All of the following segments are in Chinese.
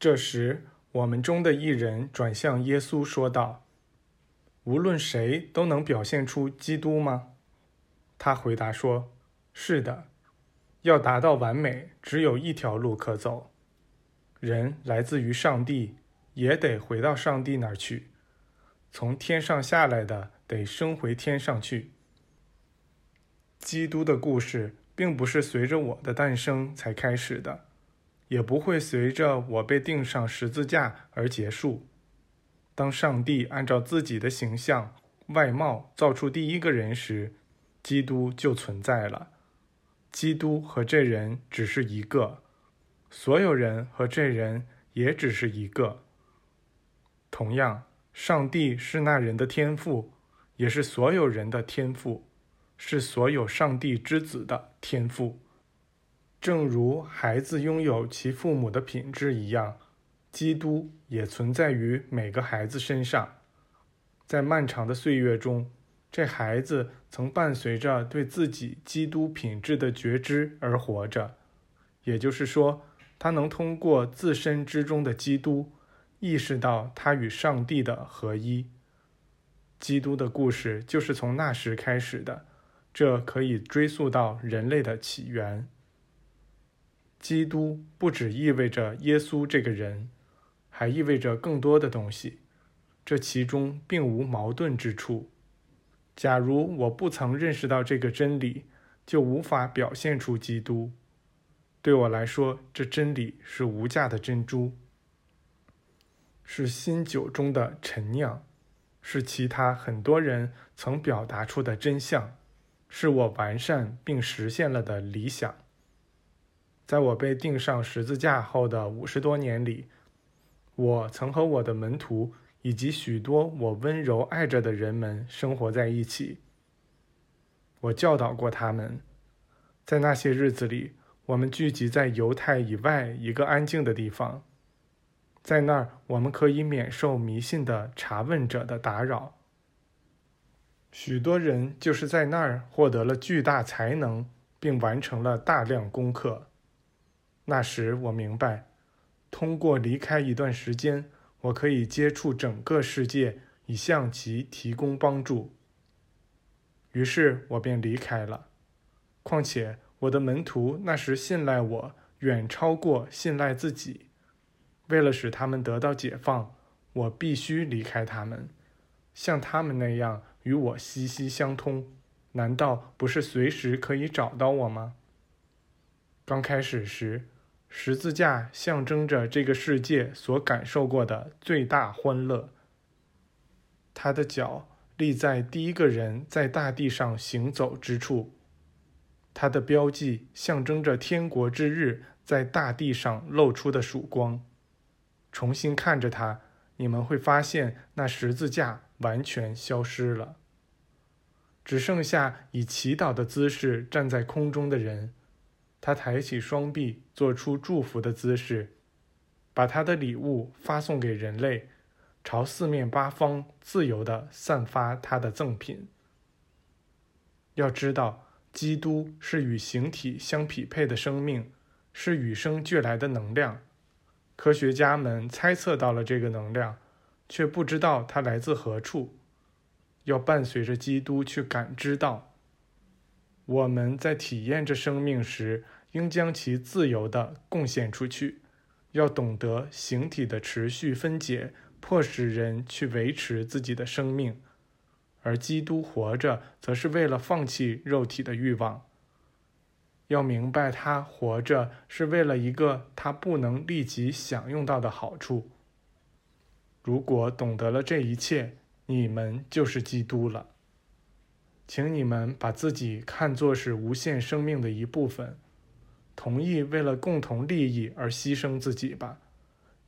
这时，我们中的一人转向耶稣说道：“无论谁都能表现出基督吗？”他回答说：“是的，要达到完美，只有一条路可走。人来自于上帝，也得回到上帝那儿去。从天上下来的，得升回天上去。”基督的故事并不是随着我的诞生才开始的，也不会随着我被钉上十字架而结束。当上帝按照自己的形象、外貌造出第一个人时，基督就存在了。基督和这人只是一个，所有人和这人也只是一个。同样，上帝是那人的天父，也是所有人的天父，是所有上帝之子的天父。正如孩子拥有其父母的品质一样，基督也存在于每个孩子身上。在漫长的岁月中，这孩子曾伴随着对自己基督品质的觉知而活着，也就是说，他能通过自身之中的基督意识到他与上帝的合一。基督的故事就是从那时开始的，这可以追溯到人类的起源。基督不只意味着耶稣这个人，还意味着更多的东西，这其中并无矛盾之处。假如我不曾认识到这个真理，就无法表现出基督。对我来说，这真理是无价的珍珠，是新酒中的陈酿，是其他很多人曾表达出的真相，是我完善并实现了的理想。在我被钉上十字架后的50多年里，我曾和我的门徒以及许多我温柔爱着的人们生活在一起。我教导过他们，在那些日子里，我们聚集在犹太以外一个安静的地方。在那儿，我们可以免受迷信的查问者的打扰。许多人就是在那儿获得了巨大才能，并完成了大量功课。那时我明白，通过离开一段时间，我可以接触整个世界，以向其提供帮助。于是我便离开了。况且我的门徒那时信赖我，远超过信赖自己。为了使他们得到解放，我必须离开他们，像他们那样与我息息相通，难道不是随时可以找到我吗？刚开始时，十字架象征着这个世界所感受过的最大欢乐。他的脚立在第一个人在大地上行走之处，他的标记象征着天国之日在大地上露出的曙光。重新看着它，你们会发现那十字架完全消失了，只剩下以祈祷的姿势站在空中的人。他抬起双臂，做出祝福的姿势，把他的礼物发送给人类，朝四面八方自由地散发他的赠品。要知道，基督是与形体相匹配的生命，是与生俱来的能量。科学家们猜测到了这个能量，却不知道它来自何处。要伴随着基督去感知到。我们在体验这生命时，应将其自由地贡献出去。要懂得形体的持续分解，迫使人去维持自己的生命。而基督活着，则是为了放弃肉体的欲望。要明白，他活着是为了一个他不能立即享用到的好处。如果懂得了这一切，你们就是基督了。请你们把自己看作是无限生命的一部分，同意为了共同利益而牺牲自己吧。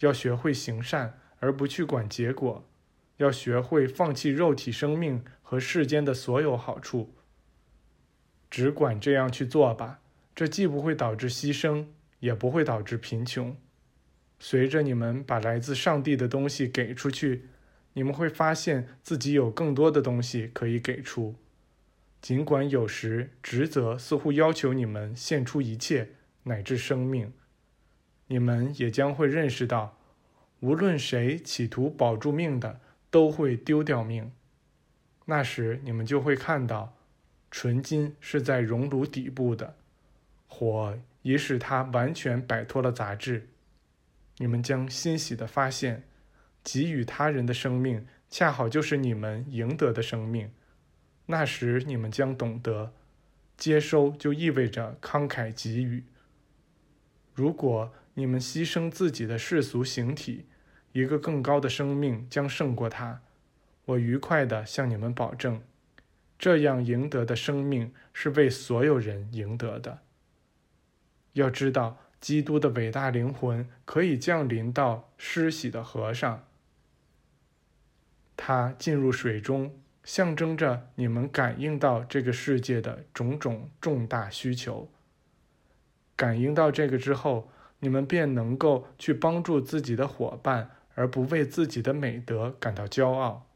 要学会行善，而不去管结果。要学会放弃肉体生命和世间的所有好处。只管这样去做吧。这既不会导致牺牲，也不会导致贫穷。随着你们把来自上帝的东西给出去，你们会发现自己有更多的东西可以给出。尽管有时职责似乎要求你们献出一切，乃至生命，你们也将会认识到，无论谁企图保住命的，都会丢掉命。那时你们就会看到，纯金是在熔炉底部的，火已使它完全摆脱了杂质。你们将欣喜地发现，给予他人的生命恰好就是你们赢得的生命。那时你们将懂得，接收就意味着慷慨给予。如果你们牺牲自己的世俗形体，一个更高的生命将胜过它。我愉快地向你们保证，这样赢得的生命是为所有人赢得的。要知道，基督的伟大灵魂可以降临到施洗的河上。他进入水中，象征着你们感应到这个世界的种种重大需求。感应到这个之后，你们便能够去帮助自己的伙伴，而不为自己的美德感到骄傲。